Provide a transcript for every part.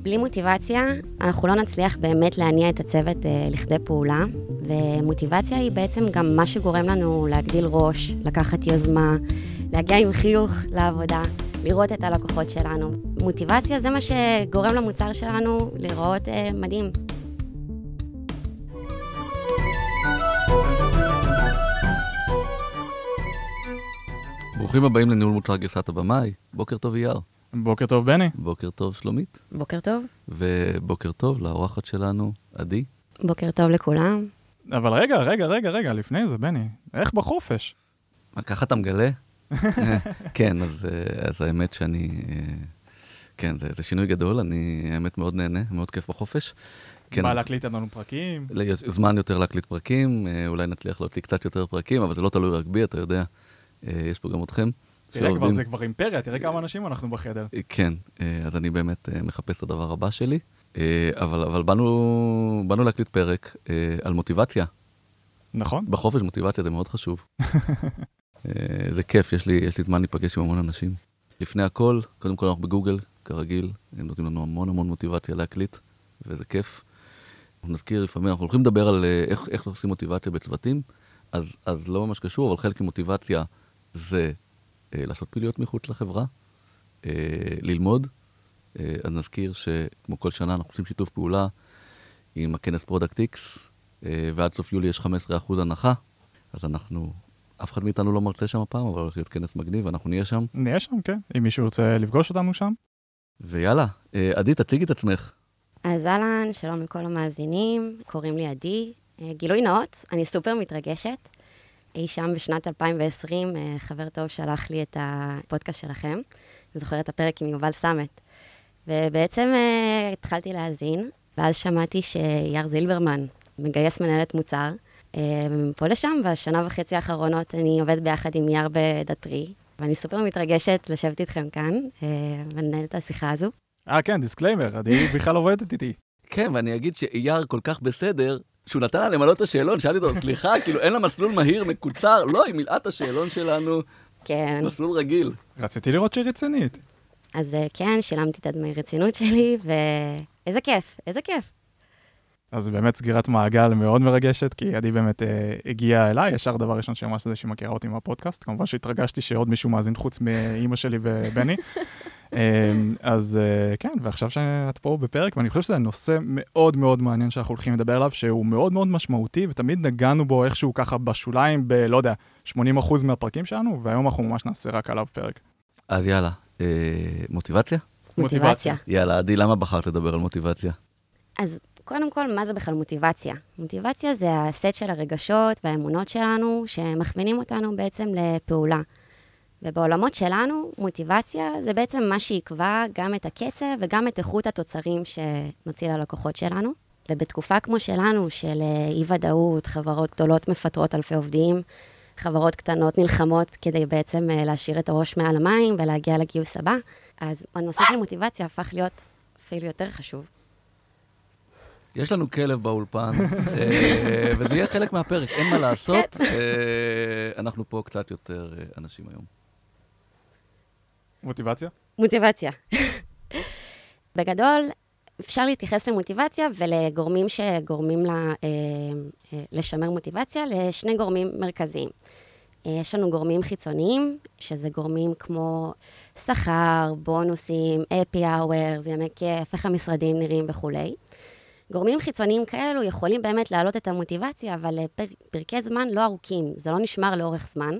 בלי מוטיבציה, אנחנו לא נצליח באמת להניע את הצוות לכדי פעולה, ומוטיבציה היא בעצם גם מה שגורם לנו להגדיל ראש, לקחת יוזמה, להגיע עם חיוך לעבודה, לראות את הלקוחות שלנו. מוטיבציה זה מה שגורם למוצר שלנו לראות מדהים. ברוכים הבאים לניהול מוצר גרסת הבמאי. בוקר טוב אייר. בוקר טוב בני. בוקר טוב שלומית. בוקר טוב. ובוקר טוב לאורחת שלנו, עדי. בוקר טוב לכולם. אבל רגע, לפני זה בני, איך בחופש? ככה אתה מגלה? כן, אז האמת שאני, כן, זה שינוי גדול, אני האמת מאוד נהנה, מאוד כיף בחופש. בא להקליט לנו פרקים. זמן יותר להקליט פרקים, אולי נצליח להקליט קצת יותר פרקים, אבל זה לא תלוי רק בי, אתה יודע, יש פה גם אתכם. תראה כבר, זה כבר אימפריה, תראה כמה אנשים אנחנו בחדר. כן, אז אני באמת מחפש את הדבר הבא שלי, אבל באנו להקליט פרק על מוטיבציה. נכון. בחופש מוטיבציה זה מאוד חשוב. זה כיף, יש לי זמן להיפגש עם המון אנשים. לפני הכל, קודם כל אנחנו בגוגל, כרגיל, הם נותנים לנו המון המון מוטיבציה להקליט, וזה כיף. אנחנו נזכיר לפעמים, אנחנו הולכים לדבר על איך עושים מוטיבציה בצוותים, אז לא ממש קשור, אבל חלק ממוטיבציה זה לעשות פעילויות מחוץ לחברה, ללמוד. אז נזכיר שכמו כל שנה אנחנו עושים שיתוף פעולה עם הכנס Produktics, ועד סוף יולי יש 15% הנחה, אז אנחנו, אף אחד מאיתנו לא מרצה שם הפעם, אבל הולך להיות כנס מגניב, ואנחנו נהיה שם. נהיה שם, כן. אם מישהו רוצה לפגוש אותנו שם. ויאללה, עדי, תציגי את עצמך. אז אלן, שלום לכל המאזינים, קוראים לי עדי. גילוי נאות, אני סופר מתרגשת. אי שם בשנת 2020, חבר טוב שלח לי את הפודקאסט שלכם. אני זוכרת את הפרק עם יובל סמת. ובעצם התחלתי להאזין, ואז שמעתי שיאר זילברמן מגייס מנהלת מוצר, ומפה לשם, בשנה וחצי האחרונות אני עובדת ביחד עם יאר בדאטרי, ואני סופר מתרגשת לשבת איתכם כאן, ולנהל את השיחה הזו. כן, דיסקליימר, אני בכלל עובדת איתי. כן, ואני אגיד שיאר כל כך בסדר, שהוא נתן לה למלא את השאלון, שאלתי אותו, סליחה, כאילו אין לה מסלול מהיר, מקוצר, לא, היא מילאה את השאלון שלנו, כן. מסלול רגיל. רציתי לראות שהיא רצינית. אז כן, שילמתי את הדמי רצינות שלי, ואיזה כיף, איזה כיף. אז באמת סגירת מעגל מאוד מרגשת, כי עדי באמת הגיעה אליי, ישר דבר ראשון שממש זה שהיא מכירה אותי מהפודקאסט, כמובן שהתרגשתי שעוד מישהו מאזין חוץ מאמא שלי ובני, אז כן, ועכשיו שאת פה בפרק, ואני חושב שזה נושא מאוד מאוד מעניין שאנחנו הולכים לדבר עליו, שהוא מאוד מאוד משמעותי, ותמיד נגענו בו איכשהו ככה בשוליים, לא יודע, 80% מהפרקים שלנו, והיום אנחנו ממש נעשה רק עליו פרק. אז יאללה, מוטיבציה? מוטיבציה. יאללה, עדי, למה בחרת לדבר על מוטיבציה? אז קודם כל, מה זה בכלל מוטיבציה? מוטיבציה זה הסט של הרגשות והאמונות שלנו, שמכווינים אותנו בעצם לפעולה. ובעולמות שלנו, מוטיבציה זה בעצם מה שיקבע גם את הקצב וגם את איכות התוצרים שנוציא ללקוחות שלנו. ובתקופה כמו שלנו, של אי-ודאות, חברות גדולות מפטרות אלפי עובדים, חברות קטנות נלחמות כדי בעצם להשאיר את הראש מעל המים ולהגיע לגיוס הבא, אז הנושא של מוטיבציה הפך להיות אפילו יותר חשוב. יש לנו כלב באולפן, וזה יהיה חלק מהפרק, אין מה לעשות. אנחנו פה קצת יותר אנשים היום. מוטיבציה? מוטיבציה. בגדול, אפשר להתייחס למוטיבציה ולגורמים שגורמים לשמר מוטיבציה, לשני גורמים מרכזיים. יש לנו גורמים חיצוניים, שזה גורמים כמו שכר, בונוסים, happy hours, ימי כיף, איך המשרדים נראים וכו'. גורמים חיצוניים כאלו יכולים באמת להעלות את המוטיבציה, אבל פרקי זמן לא ארוכים, זה לא נשמר לאורך זמן.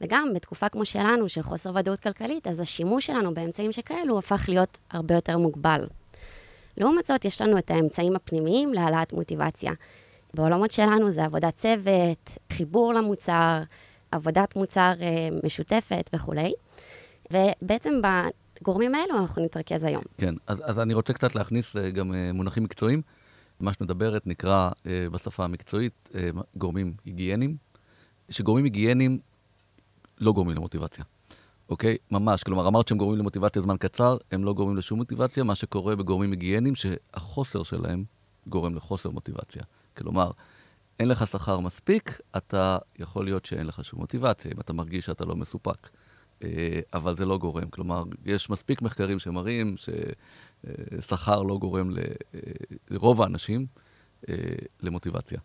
וגם בתקופה כמו שלנו, של חוסר ודאות כלכלית, אז השימוש שלנו באמצעים שכאלו הפך להיות הרבה יותר מוגבל. לעומת זאת, יש לנו את האמצעים הפנימיים להעלאת מוטיבציה. בעולמות שלנו זה עבודת צוות, חיבור למוצר, עבודת מוצר משותפת וכו'. ובעצם גורמים האלו אנחנו נתרכז היום. כן, אז אני רוצה קצת להכניס גם מונחים מקצועיים. מה שמדברת נקרא בשפה המקצועית גורמים היגייניים, שגורמים היגייניים לא גורמים למוטיבציה. אוקיי? ממש, כלומר, אמרת שהם גורמים למוטיבציה זמן קצר, הם לא גורמים לשום מוטיבציה, מה שקורה בגורמים היגייניים שהחוסר שלהם גורם לחוסר מוטיבציה. כלומר, אין לך שכר מספיק, אתה יכול להיות שאין לך שום מוטיבציה, אם אתה מרגיש שאתה לא מסופק. אבל זה לא גורם. כלומר, יש מספיק מחקרים שמראים ששכר לא גורם לרוב האנשים למוטיבציה.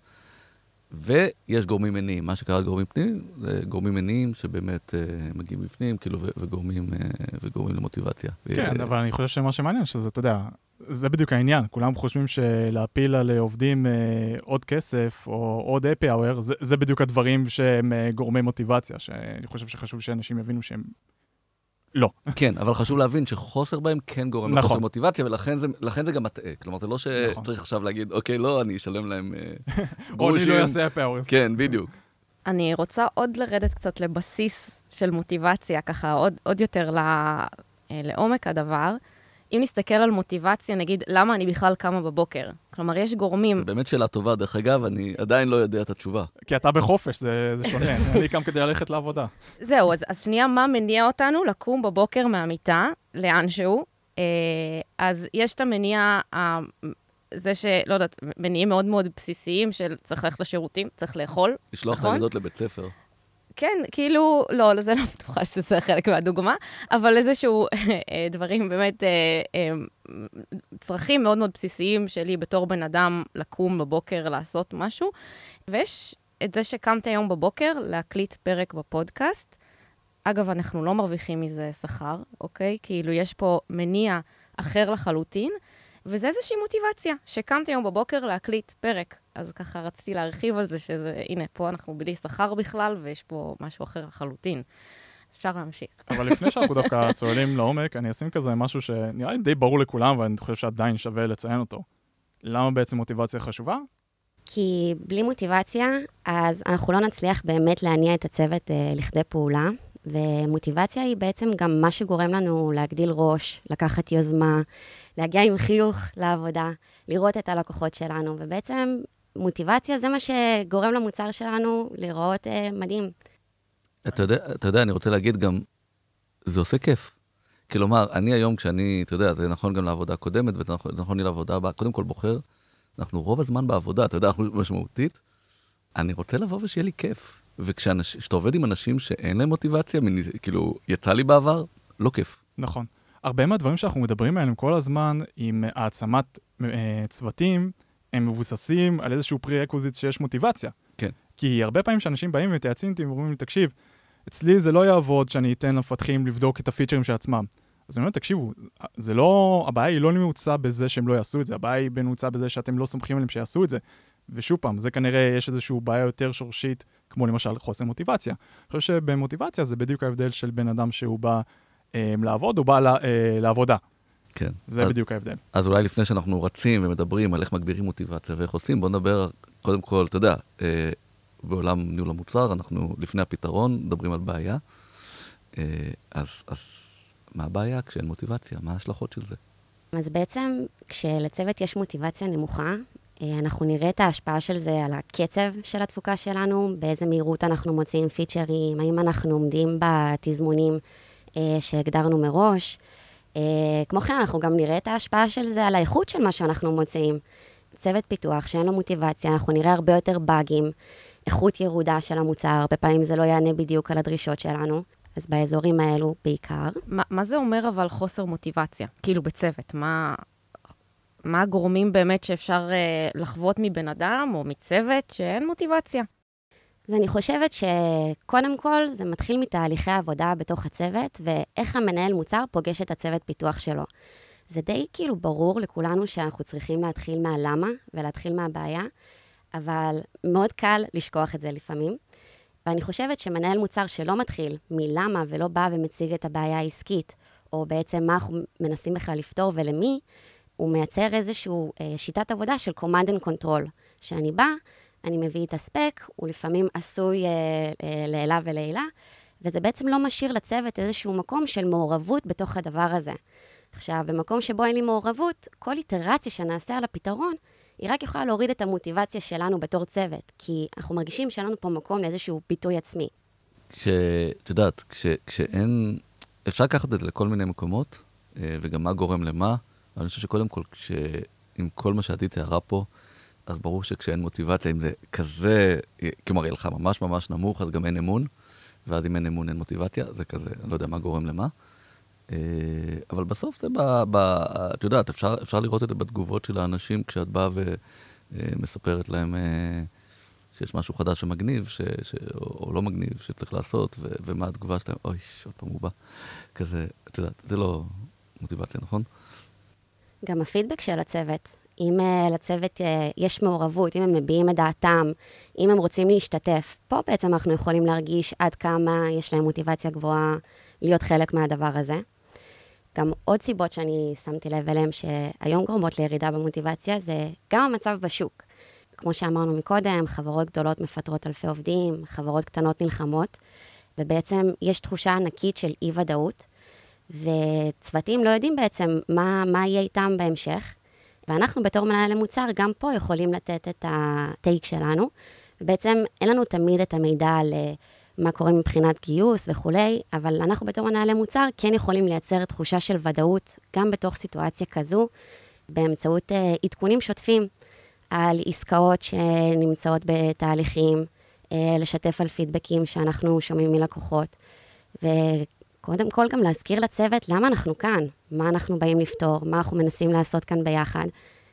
ויש גורמים מניעים, מה שקראת גורמים פנים, זה גורמים מניעים שבאמת מגיעים בפנים, כאילו, וגורמים למוטיבציה. כן, אבל אני חושב שמה שמעניין, שזה, אתה יודע, זה בדיוק העניין. כולם חושבים שלהפיל על עובדים עוד כסף, או עוד happy hour, זה בדיוק הדברים שהם גורמי מוטיבציה, שאני חושב שחשוב שאנשים יבינו שהם לא. כן, אבל חשוב להבין שחוסר בהם כן גורם לחוסר מוטיבציה, ולכן זה גם מטעה. כלומר, זה לא שצריך עכשיו להגיד, אוקיי, לא, אני אשלם להם גרושים. או אני לא אעשה הפאורס. כן, בדיוק. אני רוצה עוד לרדת קצת לבסיס של מוטיבציה, ככה עוד יותר לעומק הדבר. אם נסתכל על מוטיבציה, נגיד, למה אני בכלל קמה בבוקר? כלומר, יש גורמים... זה באמת שאלה טובה, דרך אגב, אני עדיין לא יודע את התשובה. כי אתה בחופש, זה שונה. אני קם כדי ללכת לעבודה. זהו, אז שנייה, מה מניע אותנו לקום בבוקר מהמיטה, לאן שהוא? אז יש את המניע, זה שלא יודעת, מניעים מאוד מאוד בסיסיים, של צריך ללכת לשירותים, צריך לאכול. לשלוח תלמידות לבית ספר. כן, כאילו, לא, זה לא בטוחה שזה חלק מהדוגמה, אבל איזשהו דברים באמת, צרכים מאוד מאוד בסיסיים שלי בתור בן אדם לקום בבוקר לעשות משהו, ויש את זה שקמת היום בבוקר להקליט פרק בפודקאסט. אגב, אנחנו לא מרוויחים מזה שכר, אוקיי? כאילו, יש פה מניע אחר לחלוטין, וזה איזושהי מוטיבציה, שקמת היום בבוקר להקליט פרק. אז ככה רציתי להרחיב על זה שזה, הנה, פה אנחנו בלי שכר בכלל, ויש פה משהו אחר לחלוטין. אפשר להמשיך. אבל לפני שאנחנו דווקא צועלים לעומק, אני אשים כזה משהו שנראה לי די ברור לכולם, ואני חושב שעדיין שווה לציין אותו. למה בעצם מוטיבציה חשובה? כי בלי מוטיבציה, אז אנחנו לא נצליח באמת להניע את הצוות לכדי פעולה, ומוטיבציה היא בעצם גם מה שגורם לנו להגדיל ראש, לקחת יוזמה, להגיע עם חיוך לעבודה, לראות את הלקוחות שלנו, ובעצם מוטיבציה זה מה שגורם למוצר שלנו לראות מדהים. אתה יודע, אני רוצה להגיד גם, זה עושה כיף. כלומר, אני היום כשאני, אתה יודע, זה נכון גם לעבודה הקודמת, וזה נכון לי לעבודה הבאה, קודם כל בוחר, אנחנו רוב הזמן בעבודה, אתה יודע, אנחנו משמעותית, אני רוצה לבוא ושיהיה לי כיף. וכשאתה עובד עם אנשים שאין להם מוטיבציה, כאילו, יצא לי בעבר, לא כיף. נכון. הרבה מהדברים שאנחנו מדברים עליהם כל הזמן, עם העצמת צוותים, הם מבוססים על איזשהו פרי-אקוזיט שיש מוטיבציה. כן. כי הרבה פעמים שאנשים באים ומתייעצים אותי, ואומרים לי, תקשיב, אצלי זה לא יעבוד שאני אתן למפתחים לבדוק את הפיצ'רים של עצמם. אז אני אומר, תקשיבו, זה לא, הבעיה היא לא נמצא בזה שהם לא יעשו את זה, הבעיה היא בנמצא בזה שאתם לא סומכים עליהם שיעשו את זה. ושוב פעם, זה כנראה יש איזשהו בעיה יותר שורשית, כמו למשל חוסר מוטיבציה. אני חושב שבמוטיבציה זה בדיוק ההבדל של בן אדם שהוא בא לעבוד, הוא בא לעבודה. כן. זה בדיוק ההבדל. אז אולי לפני שאנחנו רצים ומדברים על איך מגבירים מוטיבציה ואיך עושים, בוא נדבר קודם כל, אתה יודע, בעולם ניהול המוצר, אנחנו לפני הפתרון מדברים על בעיה, אז מה הבעיה כשאין מוטיבציה? מה ההשלכות של זה? אז בעצם כשלצוות יש מוטיבציה נמוכה, אנחנו נראה את ההשפעה של זה על הקצב של התפוקה שלנו, באיזה מהירות אנחנו מוצאים פיצ'רים, האם אנחנו עומדים בתזמונים שהגדרנו מראש. כמו כן, אנחנו גם נראה את ההשפעה של זה על האיכות של מה שאנחנו מוצאים. צוות פיתוח שאין לו מוטיבציה, אנחנו נראה הרבה יותר באגים, איכות ירודה של המוצר, הרבה פעמים זה לא יענה בדיוק על הדרישות שלנו. אז באזורים האלו בעיקר. מה זה אומר אבל חוסר מוטיבציה? כאילו בצוות, מה הגורמים באמת שאפשר לחוות מבן אדם או מצוות שאין מוטיבציה? אז אני חושבת שקודם כל זה מתחיל מתהליכי העבודה בתוך הצוות, ואיך המנהל מוצר פוגש את הצוות פיתוח שלו. זה די כאילו ברור לכולנו שאנחנו צריכים להתחיל מהלמה ולהתחיל מהבעיה, אבל מאוד קל לשכוח את זה לפעמים. ואני חושבת שמנהל מוצר שלא מתחיל מלמה ולא בא ומציג את הבעיה העסקית, או בעצם מה אנחנו מנסים בכלל לפתור ולמי, הוא מייצר איזשהו שיטת עבודה של command and control, שאני בא, אני מביא את הספק, הוא לפעמים עשוי לעילה ולעילה, וזה בעצם לא משאיר לצוות איזשהו מקום של מעורבות בתוך הדבר הזה. עכשיו, במקום שבו אין לי מעורבות, כל איטרציה שנעשה על הפתרון, היא רק יכולה להוריד את המוטיבציה שלנו בתור צוות, כי אנחנו מרגישים שלנו פה מקום לאיזשהו ביטוי עצמי. כשתדעת, כשאין... אפשר לקחת את זה לכל מיני מקומות, וגם מה גורם למה, אבל אני חושב שקודם כל, עם כל מה שעדי תיארה פה, אז ברור שכשאין מוטיבציה, אם זה כזה, כלומר, יהיה לך ממש ממש נמוך, אז גם אין אמון, ואז אם אין אמון, אין מוטיבציה, זה כזה, לא יודע מה גורם למה. אבל בסוף זה, את יודעת, אפשר לראות את זה בתגובות של האנשים, כשאת באה ומספרת להם שיש משהו חדש שמגניב, או לא מגניב, שצריך לעשות, ומה התגובה שלהם, אוי, עוד פעם הוא בא. כזה, את יודעת, זה לא מוטיבציה, נכון? גם הפידבק של הצוות. אם לצוות יש מעורבות, אם הם מביעים את דעתם, אם הם רוצים להשתתף, פה בעצם אנחנו יכולים להרגיש עד כמה יש להם מוטיבציה גבוהה להיות חלק מהדבר הזה. גם עוד סיבות שאני שמתי לב אליהם שהיום גורמות לירידה במוטיבציה, זה גם המצב בשוק. כמו שאמרנו מקודם, חברות גדולות מפטרות אלפי עובדים, חברות קטנות נלחמות, ובעצם יש תחושה ענקית של אי-ודאות, וצוותים לא יודעים בעצם מה יהיה איתם בהמשך. ואנחנו בתור מנהל למוצר גם פה יכולים לתת את הטייק שלנו, ובעצם אין לנו תמיד את המידע על מה קורה מבחינת גיוס וכולי, אבל אנחנו בתור מנהל למוצר כן יכולים לייצר תחושה של ודאות, גם בתוך סיטואציה כזו, באמצעות עדכונים שוטפים על עסקאות שנמצאות בתהליכים, לשתף על פידבקים שאנחנו שומעים מלקוחות, וקודם כל גם להזכיר לצוות למה אנחנו כאן, מה אנחנו באים לפתור, מה אנחנו מנסים לעשות כאן ביחד,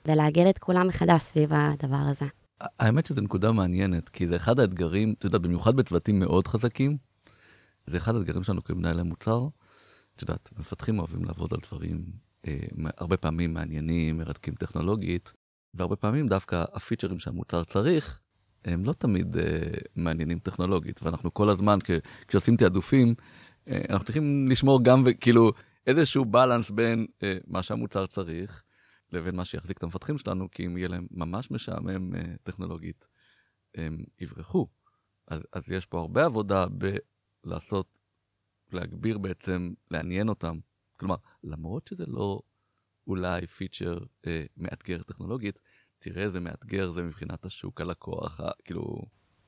ולהגל את כולם מחדש סביב הדבר הזה. האמת שזו נקודה מעניינת, כי זה אחד האתגרים, אתה יודע, במיוחד בצוותים מאוד חזקים, זה אחד האתגרים שלנו כמנהלי מוצר, אתה יודע, מפתחים אוהבים לעבוד על דברים, הרבה פעמים מעניינים, מרתקים טכנולוגית, והרבה פעמים דווקא הפיצ'רים שהמוצר צריך, הם לא תמיד מעניינים טכנולוגית, ואנחנו כל הזמן, כשעושים תעדופים, אנחנו צריכים לשמור גם וכאילו, איזשהו בלנס בין מה שהמוצר צריך, לבין מה שיחזיק את המפתחים שלנו, כי אם יהיה להם ממש משעמם טכנולוגית, הם יברחו. אז יש פה הרבה עבודה בלעשות, להגביר בעצם, לעניין אותם. כלומר, למרות שזה לא אולי פיצ'ר מאתגר טכנולוגית, תראה זה מאתגר, זה מבחינת השוק, הלקוח, כאילו...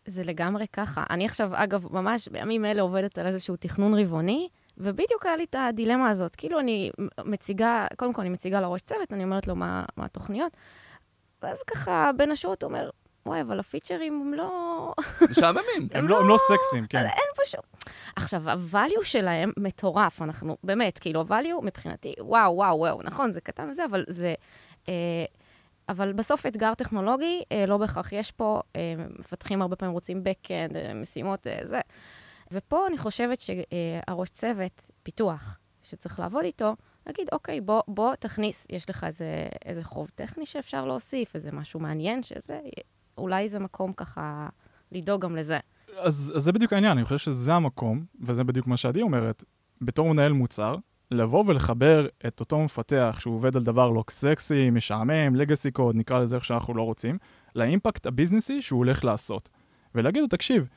זה לגמרי ככה. אני עכשיו, אגב, ממש בימים אלה עובדת על איזשהו תכנון רבעוני, ובדיוק היה לי את הדילמה הזאת. כאילו אני מציגה, קודם כל אני מציגה לראש צוות, אני אומרת לו מה התוכניות, ואז ככה בין השורות אומר, וואי, אבל הפיצ'רים הם לא... משעממים. הם לא סקסים, כן. אין פשוט. עכשיו, הווליו שלהם מטורף, אנחנו, באמת, כאילו הווליו מבחינתי, וואו, וואו, וואו, נכון, זה קטן וזה, אבל זה... אבל בסוף אתגר טכנולוגי, לא בהכרח יש פה, מפתחים הרבה פעמים רוצים בקאנד, משימות, זה... ופה אני חושבת שהראש צוות פיתוח שצריך לעבוד איתו, נגיד, אוקיי, בוא תכניס, יש לך איזה חוב טכני שאפשר להוסיף, איזה משהו מעניין שזה, אולי זה מקום ככה לדאוג גם לזה. אז זה בדיוק העניין, אני חושב שזה המקום, וזה בדיוק מה שעדי אומרת, בתור מנהל מוצר, לבוא ולחבר את אותו מפתח שהוא עובד על דבר לא סקסי, משעמם, לגסי קוד, נקרא לזה איך שאנחנו לא רוצים, לאימפקט הביזנסי שהוא הולך לעשות. ולהגיד לו, תקשיב,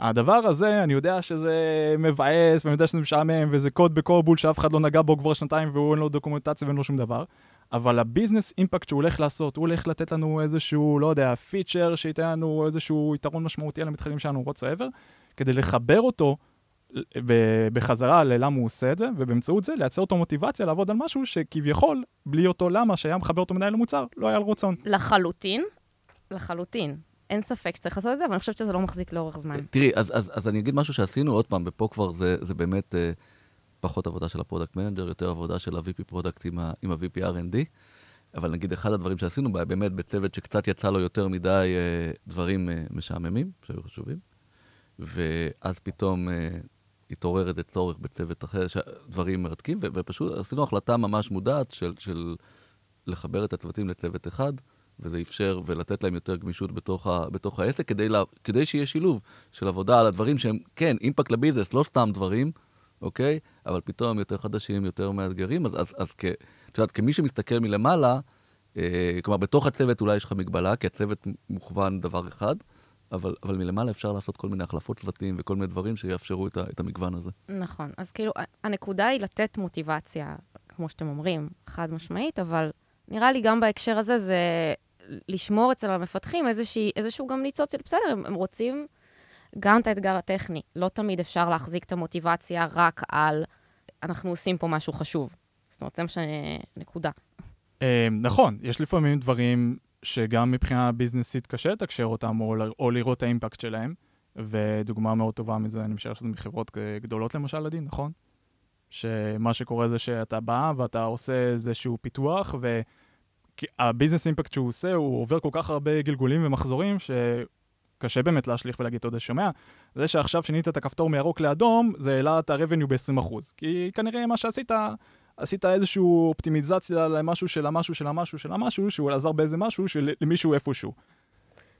הדבר הזה, אני יודע שזה מבאס, ואני יודע שזה משעמם, וזה קוד בקורבול שאף אחד לא נגע בו כבר שנתיים, והוא אין לו דוקומנטציה ואין לו שום דבר, אבל הביזנס אימפקט שהוא הולך לעשות, הוא הולך לתת לנו איזשהו, לא יודע, פיצ'ר שייתן לנו איזשהו יתרון משמעותי על המתחרים שלנו, כדי לחבר אותו בחזרה ללמה הוא עושה את זה, ובאמצעות זה לייצר אותו מוטיבציה לעבוד על משהו שכביכול, בלי אותו למה שהיה מחבר אותו מנהל למוצר, לא היה לו רצון. לחלוטין. אין ספק שצריך לעשות את זה, אבל אני חושבת שזה לא מחזיק לאורך זמן. תראי, אז אני אגיד משהו שעשינו עוד פעם, ופה כבר זה באמת פחות עבודה של הפרודקט מנג'ר, יותר עבודה של ה-VP פרודקט עם ה-VP R&D, אבל נגיד אחד הדברים שעשינו בה, באמת בצוות שקצת יצא לו יותר מדי דברים משעממים, שהיו חשובים, ואז פתאום התעורר איזה צורך בצוות אחר, דברים מרתקים, ופשוט עשינו החלטה ממש מודעת של לחבר את הצוותים לצוות אחד, וזה אפשר ולתת להם יותר גמישות בתוך העסק, כדי שיהיה שילוב של עבודה על הדברים שהם, כן, אימפקט לביזנס, לא סתם דברים, אוקיי? אבל פתאום יותר חדשים, יותר מאתגרים, אז כמי שמסתכל מלמעלה, כלומר, בתוך הצוות אולי יש לך מגבלה, כי הצוות מוכוון דבר אחד, אבל מלמעלה אפשר לעשות כל מיני החלפות צוותים וכל מיני דברים שיאפשרו את המגוון הזה. נכון, אז כאילו, הנקודה היא לתת מוטיבציה, כמו שאתם אומרים, חד משמעית, אבל נראה לי גם בהקשר הזה זה... לשמור אצל המפתחים איזשהו גם ניצוץ של בסדר, הם רוצים גם את האתגר הטכני. לא תמיד אפשר להחזיק את המוטיבציה רק על אנחנו עושים פה משהו חשוב. זאת אומרת, זה משנה נקודה. נכון, יש לפעמים דברים שגם מבחינה ביזנסית קשה לתקשר אותם או לראות האימפקט שלהם. ודוגמה מאוד טובה מזה, אני משער שזה מחברות גדולות למשל, עדי, נכון? שמה שקורה זה שאתה בא ואתה עושה איזשהו פיתוח, והביזנס אימפקט שהוא עושה, הוא עובר כל כך הרבה גלגולים ומחזורים, שקשה באמת להשליך ולהגיד, אתה יודע, שומע, זה שעכשיו שנית את הכפתור מירוק לאדום, זה העלה את הרבניו ב-20%. כי כנראה מה שעשית, עשית איזושהי אופטימיזציה למשהו של המשהו של המשהו של המשהו, שהוא עזר באיזה משהו של מישהו איפשהו.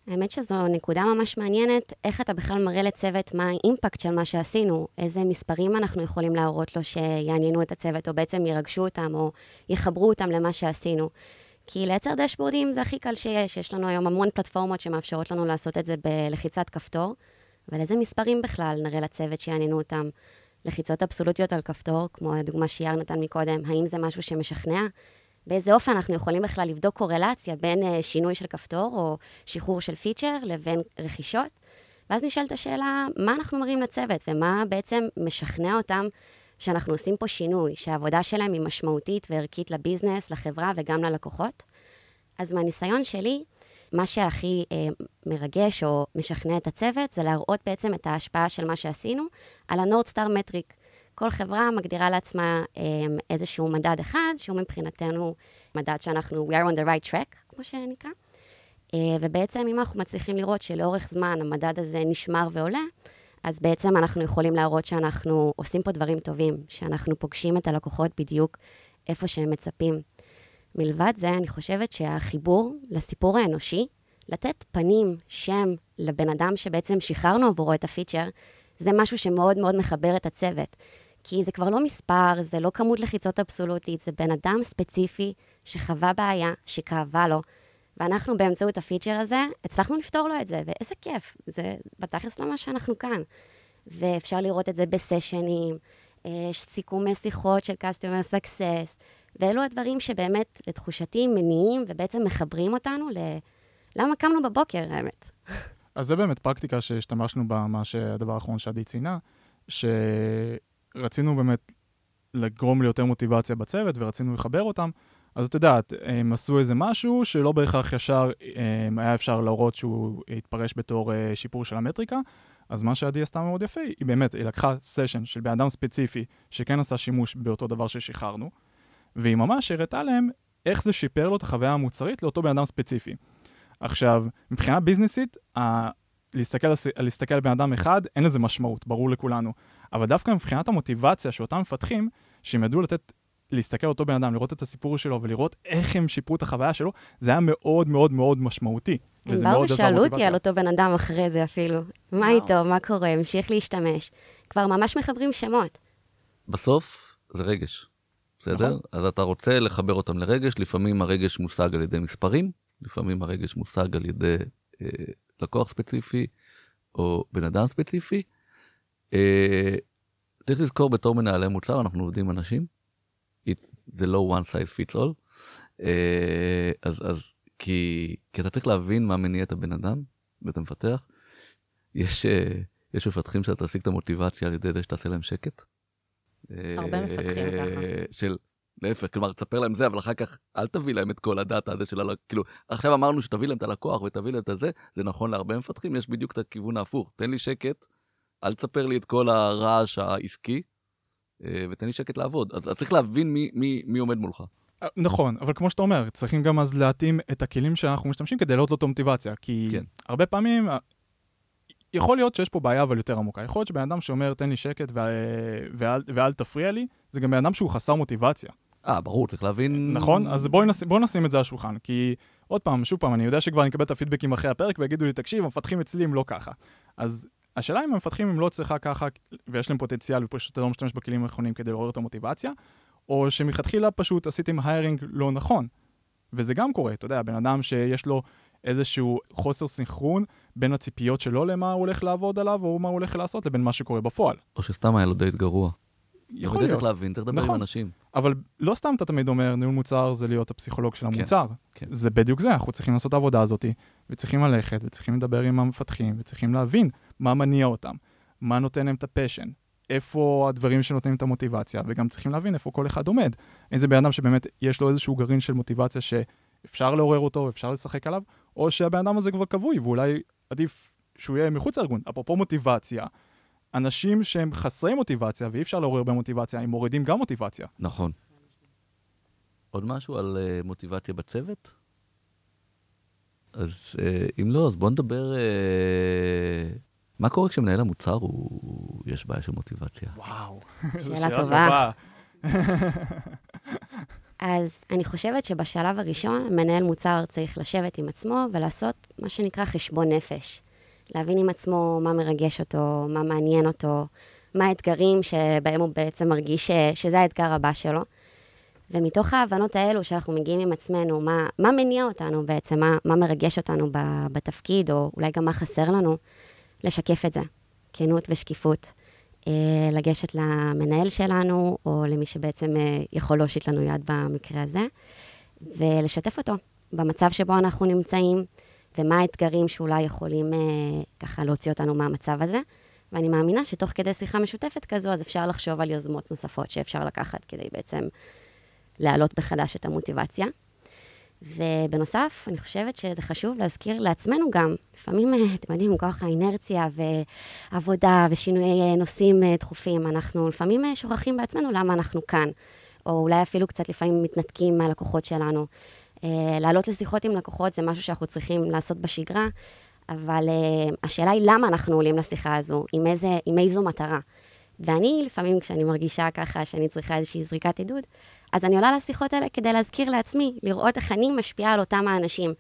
האמת שזו נקודה ממש מעניינת, איך אתה בכלל מראה לצוות מה האימפקט של מה שעשינו, איזה מספרים אנחנו יכולים להראות לו שיעניינו את הצוות, או בעצם ירגשו אותם, או יחברו אותם למה שעשינו. כי לייצר דשבורדים זה הכי קל שיש, יש לנו היום המון פלטפורמות שמאפשרות לנו לעשות את זה בלחיצת כפתור, אבל איזה מספרים בכלל נראה לצוות שיעניינו אותם? לחיצות אבסולוטיות על כפתור, כמו הדוגמה שיער נתן מקודם, האם זה משהו שמשכנע? באיזה אופן אנחנו יכולים בכלל לבדוק קורלציה בין שינוי של כפתור או שחרור של פיצ'ר לבין רכישות, ואז נשאלת השאלה, מה אנחנו מראים לצוות ומה בעצם משכנע אותם שאנחנו עושים פה שינוי, שהעבודה שלהם היא משמעותית וערכית לביזנס, לחברה וגם ללקוחות. אז מהניסיון שלי, מה שהכי מרגש או משכנע את הצוות, זה להראות בעצם את ההשפעה של מה שעשינו על הנורדסטאר מטריק. כל חברה מגדירה לעצמה איזשהו מדד אחד, שהוא מבחינתנו מדד שאנחנו, we are on the right track, כמו שנקרא. ובעצם אם אנחנו מצליחים לראות שלאורך זמן המדד הזה נשמר ועולה, אז בעצם אנחנו יכולים להראות שאנחנו עושים פה דברים טובים, שאנחנו פוגשים את הלקוחות בדיוק איפה שהם מצפים. מלבד זה, אני חושבת שהחיבור לסיפור האנושי, לתת פנים, שם, לבן אדם שבעצם שחררנו עבורו את הפיצ'ר, זה משהו שמאוד מאוד מחבר את הצוות. כי זה כבר לא מספר, זה לא כמות לחיצות אבסולוטית, זה בן אדם ספציפי שחווה בעיה, שכאבה לו. ואנחנו באמצעות הפיצ'ר הזה, הצלחנו לפתור לו את זה, ואיזה כיף. זה בתכלס למה שאנחנו כאן. ואפשר לראות את זה בסשנים, סיכומי שיחות של Customer Success, ואלו הדברים שבאמת לתחושתי מניעים, ובעצם מחברים אותנו ללמה קמנו בבוקר, האמת. אז זה באמת פרקטיקה שהשתמשנו בה, מה שהדבר האחרון שעדי ציינה, שרצינו באמת לגרום ליותר מוטיבציה בצוות, ורצינו לחבר אותם, אז את יודעת, הם עשו איזה משהו שלא בהכרח ישר היה אפשר להראות שהוא התפרש בתור שיפור של המטריקה, אז מה שעדי עשתה מאוד יפה, היא באמת, היא לקחה סשן של באדם ספציפי, שכן עשה שימוש באותו דבר ששחררנו, והיא ממש הראתה להם איך זה שיפר לו את החוויה המוצרית לאותו בן אדם ספציפי. עכשיו, מבחינה ביזנסית, להסתכל על בן אדם אחד, אין לזה משמעות, ברור לכולנו. אבל דווקא מבחינת המוטיבציה שאותם מפתחים, שהם ידעו להסתכל על אותו בן אדם, לראות את הסיפור שלו ולראות איך הם שיפרו את החוויה שלו, זה היה מאוד מאוד מאוד משמעותי. הם באו ושאלו אותי על אותו בן אדם אחרי זה אפילו. מה איתו, מה קורה, המשיך להשתמש. כבר ממש מחברים שמות. בסוף זה רגש, בסדר? אז אתה רוצה לחבר אותם לרגש, לפעמים הרגש מושג על ידי מספרים, לפעמים הרגש מושג על ידי לקוח ספציפי, או בן אדם ספציפי. צריך לזכור, בתור מנהלי מוצר, אנחנו עובדים אנשים, זה לא one size fits all, אז כי אתה צריך להבין מה מניע את הבן אדם, ואתה מפתח, יש מפתחים שאתה תשיג את המוטיבציה על ידי זה שתעשה להם שקט. הרבה מפתחים ככה. של... להפך, כלומר, תספר להם זה, אבל אחר כך אל תביא להם את כל הדאטה הזה של הלקוח, כאילו, עכשיו אמרנו שתביא להם את הלקוח ותביא להם את זה, זה נכון להרבה מפתחים, יש בדיוק את הכיוון ההפוך, תן לי שקט, אל תספר לי את כל הרעש העסקי, ותן לי שקט לעבוד, אז צריך להבין מי עומד מולך. נכון, אבל כמו שאתה אומר, צריכים גם אז להתאים את הכלים שאנחנו משתמשים כדי להעלות לו את המוטיבציה, כי הרבה פעמים... יכול להיות שיש פה בעיה אבל יותר עמוקה. יכול להיות שבן אדם שאומר, תן לי שקט ואל תפריע לי, זה גם בן אדם שהוא חסר מוטיבציה. ברור, צריך להבין. נכון, אז בואו נשים את זה על השולחן, כי עוד פעם, שוב פעם, אני יודע שכבר אני אקבל את הפידבקים אחרי הפרק, ויגידו לי, תקשיב, המפתחים אצלי הם לא ככה. אז השאלה אם המפתחים הם לא צריכה ככה, ויש להם פוטנציאל, ופשוט לא משתמש בכלים הנכונים כדי לעורר את המוטיבציה, או שמתחילה פשוט עשיתם היירינג לא נכון. וזה גם קורה, אתה יודע, בן אדם שיש לו איזשהו חוסר סינכרון בין הציפיות שלו למה הוא הולך לעבוד עליו, או מה הוא הולך לעשות, לבין מה שקורה בפועל. או שסתם היה לו דייט גרוע. יכול להיות. צריך להבין, צריך לדבר עם אנשים. אבל לא סתם אתה תמיד אומר, ניהול מוצר זה להיות הפסיכולוג של המוצר. זה בדיוק זה, אנחנו צריכים לעשות העבודה הזאת, וצריכים ללכת, וצריכים לדבר עם המפתחים, וצריכים להבין מה מניע אותם, מה נותן להם את הפשן, איפה הדברים שנותנים את המוטיבציה, וגם צריכים להבין איפה כל אחד עומד. אם זה באדם שבאמת יש לו איזשהו גרעין של מוטיבציה שאפשר לעורר אותו, אפשר לשחק עליו, או שהבן אדם הזה כבר קבוי, ואולי עדיף שהוא יהיה מחוץ לארגון. אפרופו מוטיבציה, אנשים שהם חסרי מוטיבציה, ואי אפשר לעורר במוטיבציה, הם מורידים גם מוטיבציה. נכון. עוד משהו על מוטיבציה בצוות? אז אם לא, אז בואו נדבר... מה קורה כשמנהל המוצר הוא... יש בעיה של מוטיבציה? וואו. שאלה טובה. אז אני חושבת שבשלב הראשון, מנהל מוצר צריך לשבת עם עצמו ולעשות מה שנקרא חשבון נפש. להבין עם עצמו מה מרגש אותו, מה מעניין אותו, מה האתגרים שבהם הוא בעצם מרגיש שזה האתגר הבא שלו. ומתוך ההבנות האלו שאנחנו מגיעים עם עצמנו, מה מניע אותנו בעצם, מה מרגש אותנו בתפקיד, או אולי גם מה חסר לנו, לשקף את זה, כנות ושקיפות, לגשת למנהל שלנו, או למי שבעצם יכול להושיט לנו יד במקרה הזה, ולשתף אותו במצב שבו אנחנו נמצאים, ומה האתגרים שאולי יכולים ככה להוציא אותנו מהמצב הזה, ואני מאמינה שתוך כדי שיחה משותפת כזו, אז אפשר לחשוב על יוזמות נוספות שאפשר לקחת כדי בעצם להעלות בחדש את המוטיבציה. ובנוסף, אני חושבת שזה חשוב להזכיר לעצמנו גם, לפעמים, אתם יודעים, כוח האינרציה ועבודה ושינויי נושאים דחופים, אנחנו לפעמים שוכחים בעצמנו למה אנחנו כאן, או אולי אפילו קצת לפעמים מתנתקים מהלקוחות שלנו. לעלות לשיחות עם לקוחות זה משהו שאנחנו צריכים לעשות בשגרה, אבל השאלה היא למה אנחנו עולים לשיחה הזו, עם איזו מטרה. ואני לפעמים כשאני מרגישה ככה שאני צריכה איזושהי זריקת עידוד, אז אני עולה לשיחות האלה כדי להזכיר לעצמי, לראות איך אני משפיעה על אותם האנשים,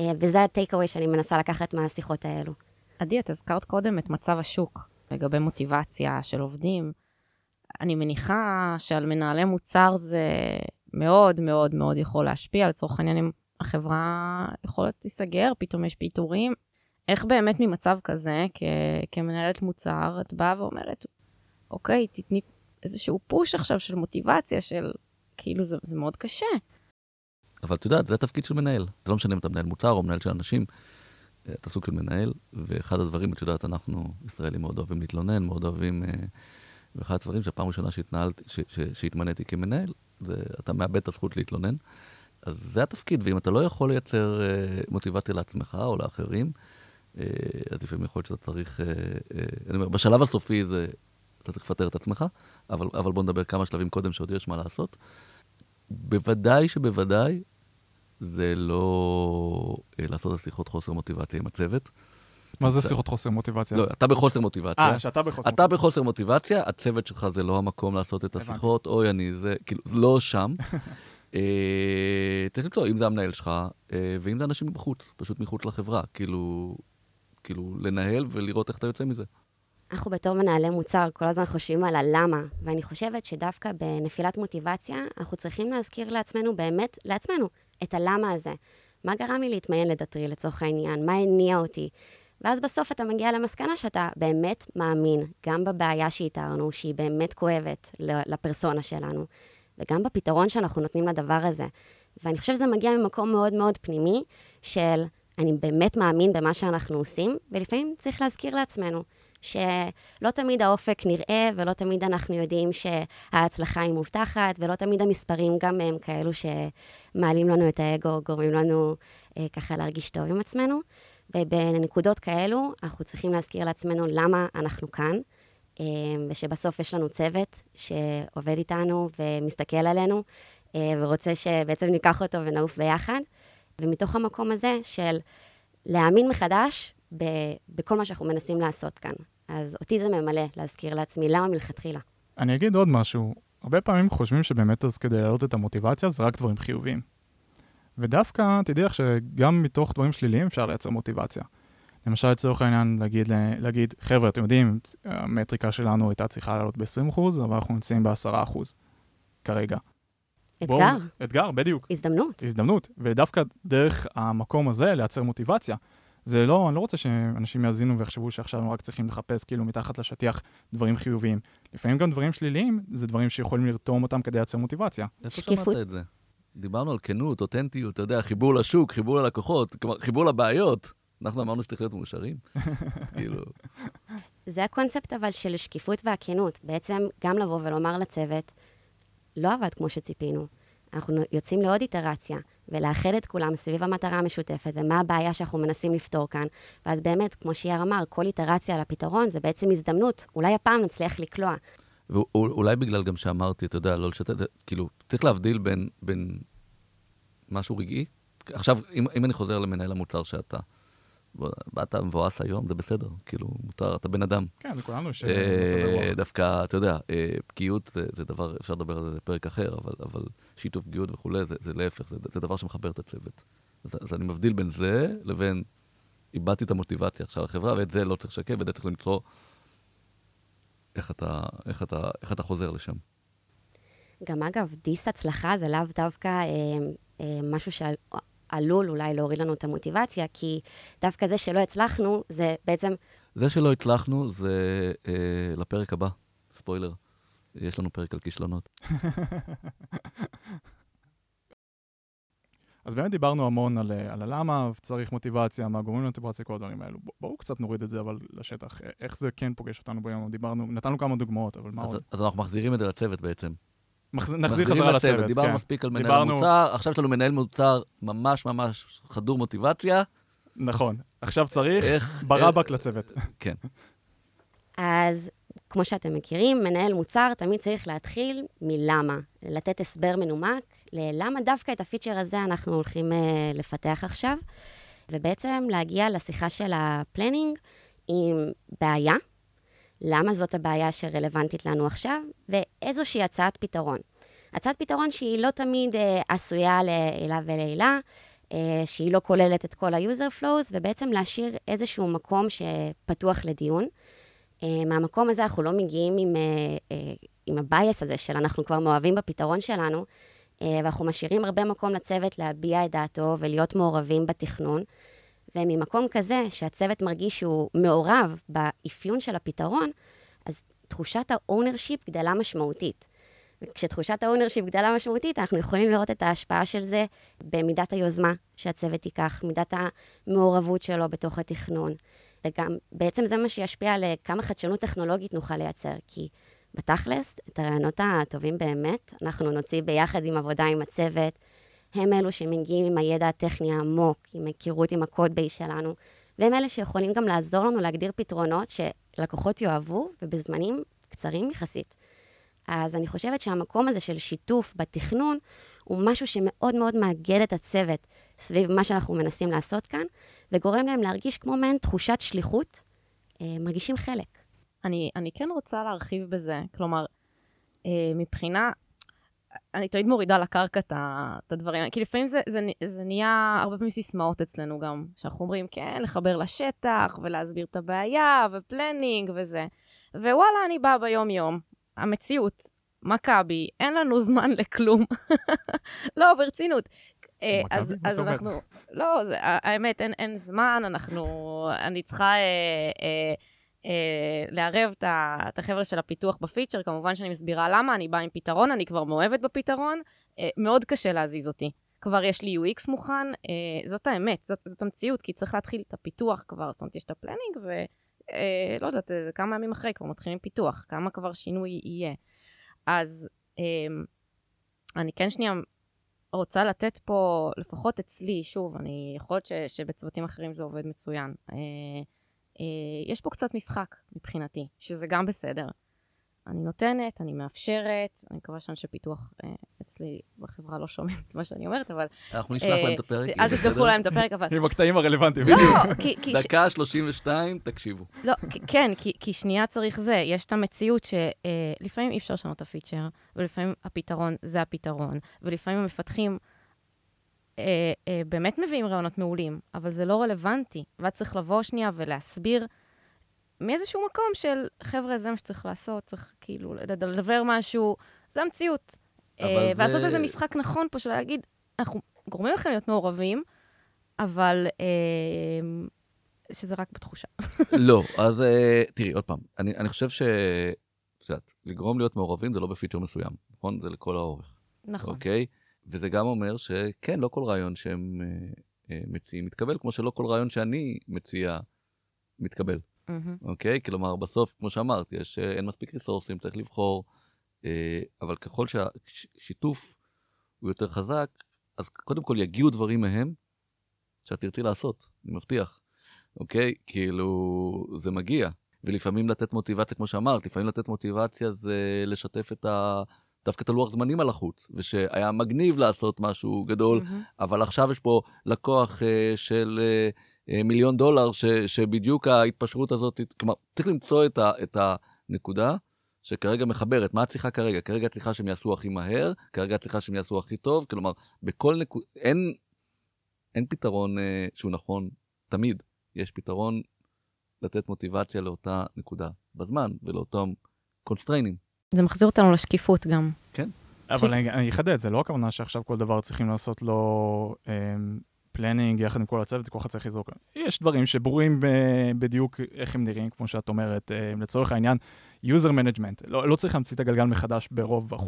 וזה הטייק-אווי שאני מנסה לקחת מהשיחות האלו. עדי, את הזכרת קודם את מצב השוק, לגבי מוטיבציה של עובדים. אני מניחה שעל מנהלי מוצר זה מאוד מאוד מאוד יכול להשפיע, לצורך העניין החברה יכולה להיסגר, פתאום יש פיתורים. איך באמת ממצב כזה, כמנהלת מוצר, את באה ואומרת, אוקיי, תתני איזשהו פוש עכשיו של מוטיבציה, של... כאילו זה מאוד קשה. אבל אתה יודע, זה התפקיד של מנהל. אתה לא משנה אם אתה מנהל מוצר או מנהל של אנשים, אתה סוג של מנהל, ואחד הדברים, אתה יודעת, אנחנו ישראלים מאוד אוהבים להתלונן, מאוד אוהבים, ואחד הדברים שהפעם ראשונה שהתמניתי כמנהל, זה אתה מאבד את הזכות להתלונן. אז זה התפקיד, ואם אתה לא יכול לייצר מוטיבציה לעצמך או לאחרים, אז לפעמים יכול להיות שאתה צריך, אני אומר, בשלב הסופי זה... אתה צריך לפטר את עצמך, אבל בוא נדבר כמה שלבים קודם שעוד יש מה לעשות. בוודאי שבוודאי זה לא לעשות שיחות חוסר מוטיבציה עם הצוות. מה זה שיחות חוסר מוטיבציה? לא, אתה בחוסר מוטיבציה. אתה בחוסר מוטיבציה, הצוות שלך זה לא המקום לעשות את השיחות, אוי אני, זה כאילו, לא שם. צריך למצוא, אם זה המנהל שלך, ואם זה אנשים בחוץ, פשוט מחוץ לחברה, כאילו לנהל ולראות איך אתה יוצא מזה. אנחנו בתור מנהלי מוצר, כל הזמן חושבים על הלמה, ואני חושבת שדווקא בנפילת מוטיבציה, אנחנו צריכים להזכיר לעצמנו, באמת לעצמנו, את הלמה הזה. מה גרם לי להתמיין לדטרי לצורך העניין? מה הניע אותי? ואז בסוף אתה מגיע למסקנה שאתה באמת מאמין, גם בבעיה שהתארנו, שהיא באמת כואבת לפרסונה שלנו, וגם בפתרון שאנחנו נותנים לדבר הזה. ואני חושבת שזה מגיע ממקום מאוד מאוד פנימי, של אני באמת מאמין במה שאנחנו עושים, ולפעמים צריך להזכיר לעצמנו. שלא תמיד האופק נראה, ולא תמיד אנחנו יודעים שההצלחה היא מובטחת, ולא תמיד המספרים גם הם כאלו שמעלים לנו את האגו, גורמים לנו ככה להרגיש טוב עם עצמנו. ובנקודות כאלו, אנחנו צריכים להזכיר לעצמנו למה אנחנו כאן, ושבסוף יש לנו צוות שעובד איתנו ומסתכל עלינו, ורוצה שבעצם ניקח אותו ונעוף ביחד. ומתוך המקום הזה של להאמין מחדש, בכל מה שאנחנו מנסים לעשות כאן. אז אותי זה ממלא להזכיר לעצמי, למה מלכתחילה? אני אגיד עוד משהו. הרבה פעמים חושבים שבאמת אז כדי להעלות את המוטיבציה, זה רק דברים חיוביים. ודווקא תדעי שגם מתוך דברים שליליים אפשר לייצר מוטיבציה. למשל, לצורך העניין, להגיד, חבר'ה, אתם יודעים, המטריקה שלנו הייתה צריכה לעלות ב-20%, אבל אנחנו נמצאים ב-10% כרגע. אתגר. אתגר, בדיוק. הזדמנות. ודווקא דרך המקום הזה לייצר מוטיבציה. זה לא, אני לא רוצה שאנשים יאזינו ויחשבו שעכשיו הם רק צריכים לחפש כאילו מתחת לשטיח דברים חיוביים. לפעמים גם דברים שליליים, זה דברים שיכולים לרתום אותם כדי לייצר מוטיבציה. איפה שמעת את זה? דיברנו על כנות, אותנטיות, אתה יודע, חיבור לשוק, חיבור ללקוחות, חיבור לבעיות. אנחנו אמרנו שצריך להיות מאושרים. כאילו... זה הקונספט אבל של השקיפות והכנות. בעצם גם לבוא ולומר לצוות, לא עבד כמו שציפינו. אנחנו יוצאים לעוד איטרציה. ולאחד את כולם סביב המטרה המשותפת, ומה הבעיה שאנחנו מנסים לפתור כאן, ואז באמת, כמו שיער אמר, כל איטרציה על הפתרון, זה בעצם הזדמנות, אולי הפעם נצליח לקלוע. ואולי בגלל גם שאמרתי, אתה יודע, לא לשתת, כאילו, צריך להבדיל בין משהו רגעי. עכשיו, אם אני חוזר למנהל המוצר שאתה, באת מבואס היום, זה בסדר, כאילו, מותר, אתה בן אדם. כן, זה כולנו יש מצבי רוח. דווקא, אתה יודע, פגיעות זה דבר, אפשר לדבר על זה לפרק אחר, אבל שיתוף פגיעות וכו', זה להפך, זה דבר שמחבר את הצוות. אז אני מבדיל בין זה לבין, איבדתי את המוטיבציה עכשיו לחברה, ואת זה לא צריך שקף, ואת זה צריך למצוא איך אתה חוזר לשם. גם אגב, דיס הצלחה זה לאו דווקא משהו עלול אולי להוריד לנו את המוטיבציה, כי דווקא זה שלא הצלחנו, זה בעצם... זה שלא הצלחנו, זה לפרק הבא, ספוילר. יש לנו פרק על כישלונות. אז באמת דיברנו המון על הלמה, צריך מוטיבציה, מה גורמים למוטיבציה, כל הדברים האלו. בואו קצת נוריד את זה, אבל לשטח. איך זה כן פוגש אותנו ביום? דיברנו, נתנו כמה דוגמאות, אבל מה עוד? אז אנחנו מחזירים את זה לצוות בעצם. נחזיר חזרה לצוות, כן. דיברנו מספיק על מנהל המוצר, עכשיו יש לנו מנהל מוצר ממש ממש חדור מוטיבציה. נכון, עכשיו צריך ברבק לצוות. כן. אז כמו שאתם מכירים, מנהל מוצר תמיד צריך להתחיל מלמה, לתת הסבר מנומק, למה דווקא את הפיצ'ר הזה אנחנו הולכים לפתח עכשיו, ובעצם להגיע לשיחה של הפלנינג עם בעיה, למה זאת הבעיה שרלוונטית לנו עכשיו, ואיזושהי הצעת פתרון. הצעת פתרון שהיא לא תמיד עשויה לעילה ולעילה, שהיא לא כוללת את כל ה-user flows, ובעצם להשאיר איזשהו מקום שפתוח לדיון. מהמקום הזה אנחנו לא מגיעים עם הבייס הזה של אנחנו כבר מאוהבים בפתרון שלנו, ואנחנו משאירים הרבה מקום לצוות להביע את דעתו ולהיות מעורבים בתכנון, וממקום כזה שהצוות מרגיש שהוא מעורב באפיון של הפתרון, אז תחושת האונרשיפ גדלה משמעותית. וכשתחושת האונרשיפ גדלה משמעותית, אנחנו יכולים לראות את ההשפעה של זה במידת היוזמה שהצוות ייקח, מידת המעורבות שלו בתוך התכנון. וגם בעצם זה מה שישפיע על כמה חדשנות טכנולוגית נוכל לייצר, כי בתכלס, את הרעיונות הטובים באמת, אנחנו נוציא ביחד עם עבודה עם הצוות, הם אלו שמגיעים עם הידע הטכני העמוק, עם הכירות, עם הקוד בי שלנו, והם אלה שיכולים גם לעזור לנו להגדיר פתרונות שלקוחות יאהבו, ובזמנים קצרים יחסית. אז אני חושבת שהמקום הזה של שיתוף בתכנון, הוא משהו שמאוד מאוד מאגד את הצוות סביב מה שאנחנו מנסים לעשות כאן, וגורם להם להרגיש כמו מעין תחושת שליחות, מרגישים חלק. אני כן רוצה להרחיב בזה, כלומר, מבחינה... אני תמיד מורידה לקרקע את הדברים, כי לפעמים זה נהיה הרבה פעמים סיסמאות אצלנו גם, שאנחנו אומרים, כן, לחבר לשטח, ולהסביר את הבעיה, ופלנינג וזה. ווואלה, אני באה ביום-יום. המציאות, מכבי, אין לנו זמן לכלום. לא, ברצינות. אז אנחנו... לא, האמת, אין זמן, אני צריכה... לערב את החבר'ה של הפיתוח בפיצ'ר, כמובן שאני מסבירה למה, אני באה עם פתרון, אני כבר מאוהבת בפתרון, מאוד קשה להזיז אותי. כבר יש לי UX מוכן, זאת האמת, זאת המציאות, כי צריך להתחיל את הפיתוח כבר, זאת אומרת, יש את הפלנינג, ולא יודעת, כמה ימים אחרי כבר מתחילים פיתוח, כמה כבר שינוי יהיה. אז אני כן שנייה רוצה לתת פה, לפחות אצלי, שוב, אני יכול להיות שבצוותים אחרים זה עובד מצוין, יש פה קצת משחק מבחינתי, שזה גם בסדר. אני נותנת, אני מאפשרת, אני מקווה שאנשי פיתוח אצלי בחברה לא שומעים את מה שאני אומרת, אבל... אנחנו נשלח להם את הפרק. אל תשלחו להם את הפרק, אבל... עם הקטעים הרלוונטיים. לא, כי... דקה 32, תקשיבו. לא, כן, כי שנייה צריך זה. יש את המציאות שלפעמים אי אפשר לשנות את הפיצ'ר, ולפעמים הפתרון זה הפתרון, ולפעמים המפתחים... באמת מביאים רעיונות מעולים, אבל זה לא רלוונטי, ואת צריך לבוא שנייה ולהסביר מאיזשהו מקום של חבר'ה, זה מה שצריך לעשות, צריך כאילו לדבר משהו, זה המציאות. ועשות איזה משחק נכון פה של להגיד, אנחנו גורמים לכם להיות מעורבים, אבל שזה רק בתחושה. לא, אז תראי, עוד פעם, אני חושב לגרום להיות מעורבים זה לא בפיצ'ר מסוים, נכון? זה לכל האורך. נכון. אוקיי? וזה גם אומר שכן, לא כל רעיון שהם מציעים מתקבל, כמו שלא כל רעיון שאני מציע מתקבל. אוקיי? כלומר, בסוף, כמו שאמרתי, אין מספיק ריסורסים, צריך לבחור, אבל ככל שהשיתוף הוא יותר חזק, אז קודם כל יגיעו דברים מהם שאת תרצי לעשות, אני מבטיח. אוקיי? כאילו, זה מגיע. ולפעמים לתת מוטיבציה, כמו שאמרת, לפעמים לתת מוטיבציה זה לשתף את ה... דווקא את הלוח זמנים על החוץ, ושהיה מגניב לעשות משהו גדול, אבל עכשיו יש פה לקוח של $1,000,000, שבדיוק ההתפשרות הזאת, כלומר, צריך למצוא את הנקודה שכרגע מחברת. מה את צריכה כרגע? כרגע את צריכה שהם יעשו הכי מהר, כרגע את צריכה שהם יעשו הכי טוב, כלומר, בכל נקודה, אין פתרון שהוא נכון, תמיד יש פתרון לתת מוטיבציה לאותה נקודה בזמן, ולאותם קונסטריינים. זה מחזיר אותנו לשקיפות גם. כן. אבל אני אחדד, זה לא הכוונה שעכשיו כל דבר צריכים לעשות לו פלנינג יחד עם כל הצוות, כל אחד צריך לזרוק. יש דברים שברורים בדיוק איך הם נראים, כמו שאת אומרת, לצורך העניין, user management. לא צריך להמציא את הגלגל מחדש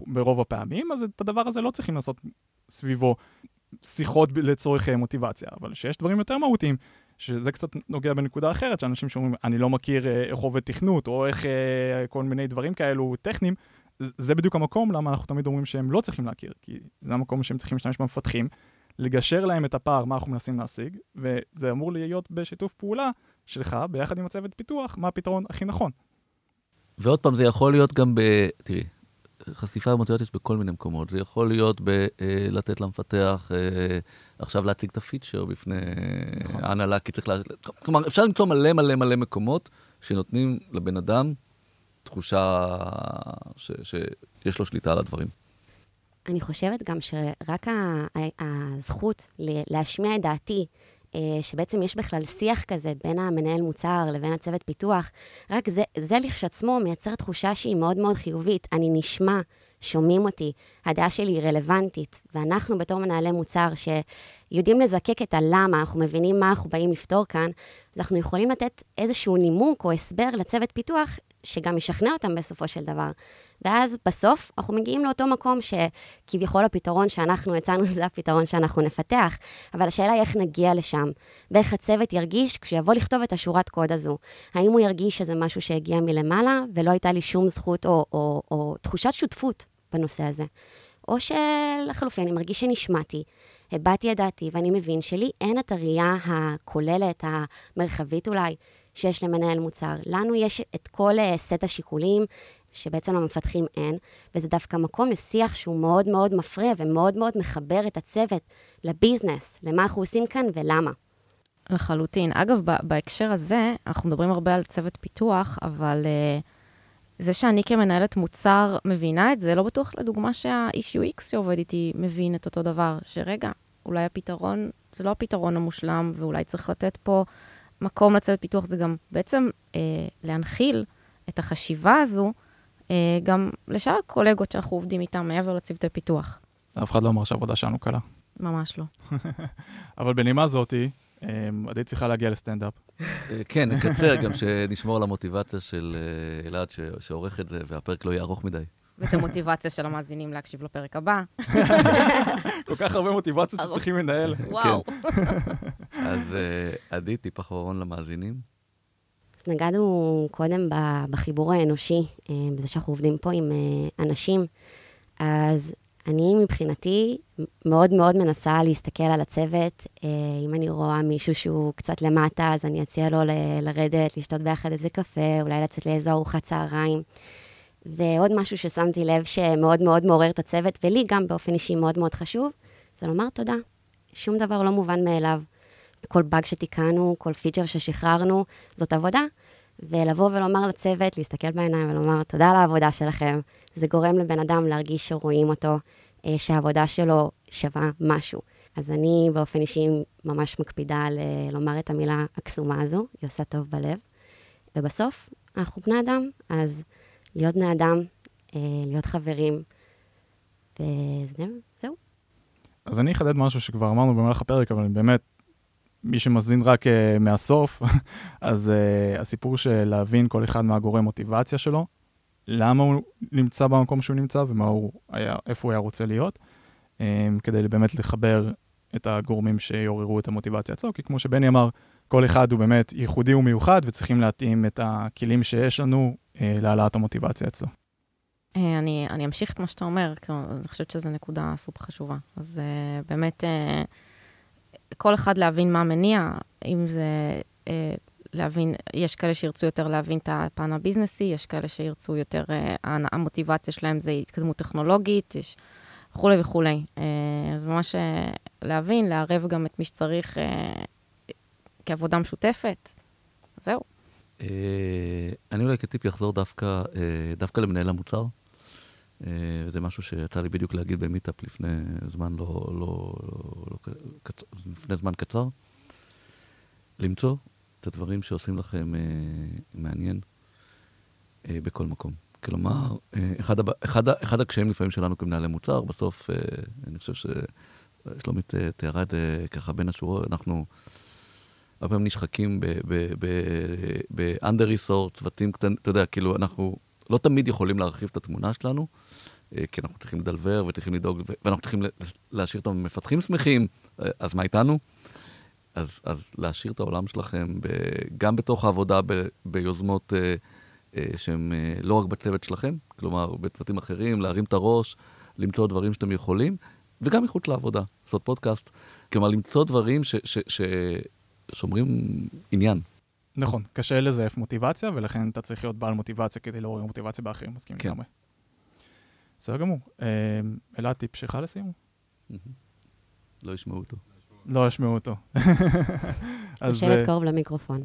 ברוב הפעמים, אז את הדבר הזה לא צריכים לעשות סביבו שיחות לצורך מוטיבציה. אבל שיש דברים יותר מהותיים, שזה קצת נוגע בנקודה אחרת, שאנשים שאומרים, אני לא מכיר איך עובד תכנות, או איך כל מיני דברים כאלו טכניים, זה בדיוק המקום למה אנחנו תמיד אומרים שהם לא צריכים להכיר, כי זה המקום שהם צריכים להשתמש במפתחים, לגשר להם את הפער, מה אנחנו מנסים להשיג, וזה אמור להיות בשיתוף פעולה שלך, ביחד עם הצוות פיתוח, מה הפתרון הכי נכון. ועוד פעם, זה יכול להיות גם תראי, חשיפה אמוציונלית יש בכל מיני מקומות, זה יכול להיות לתת למפתח, עכשיו להציג את הפיצ'ר בפני ההנהלה, כי צריך כלומר, אפשר למצוא מלא מלא מלא מקומות, שנותנים לבן אדם תחושה שיש לו שליטה על הדברים. אני חושבת גם שרק הזכות להשמיע את דעתי, שבעצם יש בכלל שיח כזה בין המנהל מוצר לבין הצוות פיתוח, רק זה לכשעצמו מייצר תחושה שהיא מאוד מאוד חיובית. אני נשמע, שומעים אותי, הדעה שלי היא רלוונטית, ואנחנו בתור מנהלי מוצר שיודעים לזקק את הלמה, אנחנו מבינים מה אנחנו באים לפתור כאן, אז אנחנו יכולים לתת איזשהו נימוק או הסבר לצוות פיתוח, שגם משכנע אותם בסופו של דבר. ואז בסוף אנחנו מגיעים לאותו מקום שכביכול הפתרון שאנחנו הצענו זה הפתרון שאנחנו נפתח, אבל השאלה היא איך נגיע לשם, ואיך הצוות ירגיש כשיבוא לכתוב את השורת קוד הזו. האם הוא ירגיש שזה משהו שהגיע מלמעלה, ולא הייתה לי שום זכות או תחושת שותפות בנושא הזה. או שלחלופי, אני מרגיש שנשמעתי, הבאתי את דעתי, ואני מבין שלי אין את הראייה הכוללת, המרחבית אולי, שיש למנהל מוצר. לנו יש את כל סט השיקולים, שבעצם המפתחים אין, וזה דווקא מקום לשיח שהוא מאוד מאוד מפרה, ומאוד מאוד מחבר את הצוות לביזנס, למה אנחנו עושים כאן ולמה. לחלוטין. אגב, בהקשר הזה, אנחנו מדברים הרבה על צוות פיתוח, אבל זה שאני כמנהלת מוצר מבינה את זה, לא בטוח לדוגמה שהאיש UX שעובד איתי מבין את אותו דבר, שרגע, אולי הפתרון, זה לא הפתרון המושלם, ואולי צריך לתת פה מקום לצוות פיתוח, זה גם בעצם להנחיל את החשיבה הזו, גם לשאר הקולגות שאנחנו עובדים איתם מעבר לצוותי פיתוח. אף אחד לא אמר שעבודה שלנו קלה. ממש לא. אבל בנימה זאתי, עדי צריכה להגיע לסטנד-אפ. כן, נקצר גם שנשמור על המוטיבציה של אלעד שעורך את זה, והפרק לא יהיה ארוך מדי. ואת המוטיבציה של המאזינים להקשיב לפרק הבא. כל כך הרבה מוטיבציות שצריכים לנהל. וואו. אז עדי, טיפ אחרון למאזינים. אז נגענו קודם בחיבור האנושי, בזה שאנחנו עובדים פה עם אנשים, אז אני מבחינתי מאוד מאוד מנסה להסתכל על הצוות, אם אני רואה מישהו שהוא קצת למטה, אז אני אציע לו לרדת, לשתות ביחד איזה קפה, אולי לצאת לאיזו ארוחת צהריים, ועוד משהו ששמתי לב שמאוד מאוד מעורר את הצוות, ולי גם באופן אישי מאוד מאוד חשוב, זה לומר תודה, שום דבר לא מובן מאליו. כל באג שתיקנו, כל פיצ'ר ששחררנו, זאת עבודה, ולבוא ולומר לצוות, להסתכל בעיניים ולומר תודה על העבודה שלכם, זה גורם לבן אדם להרגיש שרואים אותו, שהעבודה שלו שווה משהו. אז אני באופן אישי ממש מקפידה לומר את המילה הקסומה הזו, היא עושה טוב בלב, ובסוף אנחנו בני אדם, אז להיות בני אדם, להיות חברים, וזהו. אז אני אחדד משהו שכבר אמרנו במהלך הפרק, אבל באמת, מי שמזין רק מהסוף, אז הסיפור של להבין כל אחד מהגורם מוטיבציה שלו, למה הוא נמצא במקום שהוא נמצא, ואיפה הוא היה רוצה להיות, כדי באמת לחבר את הגורמים שיעוררו את המוטיבציה עצמו, כי כמו שבני אמר, כל אחד הוא באמת ייחודי ומיוחד, וצריכים להתאים את הכלים שיש לנו להעלאת המוטיבציה עצמו. אני אמשיך את מה שאתה אומר, כי אני חושבת שזו נקודה סופר חשובה. אז באמת, כל אחד להבין מה מניע, אם זה להבין, יש כאלה שירצו יותר להבין את הפן הביזנסי, יש כאלה שירצו יותר, המוטיבציה שלהם זה התקדמות טכנולוגית, יש וכולי וכולי. אז ממש להבין, לערב גם את מי שצריך כעבודה משותפת, זהו. אני אולי כטיפ יחזור דווקא למנהל המוצר, וזה משהו שיצא לי בדיוק להגיד במיטאפ לפני זמן קצר, למצוא את הדברים שעושים לכם מעניין בכל מקום. כלומר, אחד הקשיים לפעמים שלנו כמנהלי מוצר, בסוף, אני חושב ששלומית תיארה את זה ככה בין השורות, אנחנו הרבה פעמים נשחקים ב-under-resource, צוותים קטנים, אתה יודע, כאילו אנחנו לא תמיד יכולים להרחיב את התמונה שלנו, כי אנחנו צריכים לדלבר וצריכים לדאוג, ואנחנו צריכים להשאיר את המפתחים שמחים, אז מה איתנו? אז להשאיר את העולם שלכם, גם בתוך העבודה, ביוזמות שהם לא רק בצוות שלכם, כלומר, בצוותים אחרים, להרים את הראש, למצוא דברים שאתם יכולים, וגם מחוץ לעבודה, לעשות פודקאסט, כלומר, למצוא דברים שומרים עניין. נכון, קשה לזייף מוטיבציה, ולכן אתה צריך להיות בעל מוטיבציה כדי לעורר מוטיבציה באחרים, מסכים לגמרי. בסדר גמור. אלה הטיפ שלך לסיום? לא ישמעו אותו. לא ישמעו אותו. לשבת קרוב למיקרופון.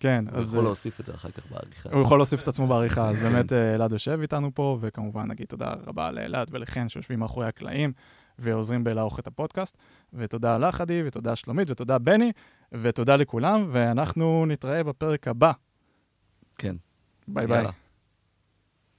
כן. הוא יכול להוסיף את זה אחר כך בעריכה. הוא יכול להוסיף את עצמו בעריכה, אז באמת אלעד יושב איתנו פה, וכמובן נגיד תודה רבה לאלעד ולכן שיושבים מאחורי הקלעים, ועוזרים בלערוך את הפודקאסט, ותודה לך עדי, ותודה שלומית, ותודה בני, ותודה לכולם, ואנחנו נתראה בפרק הבא. כן. ביי ביי.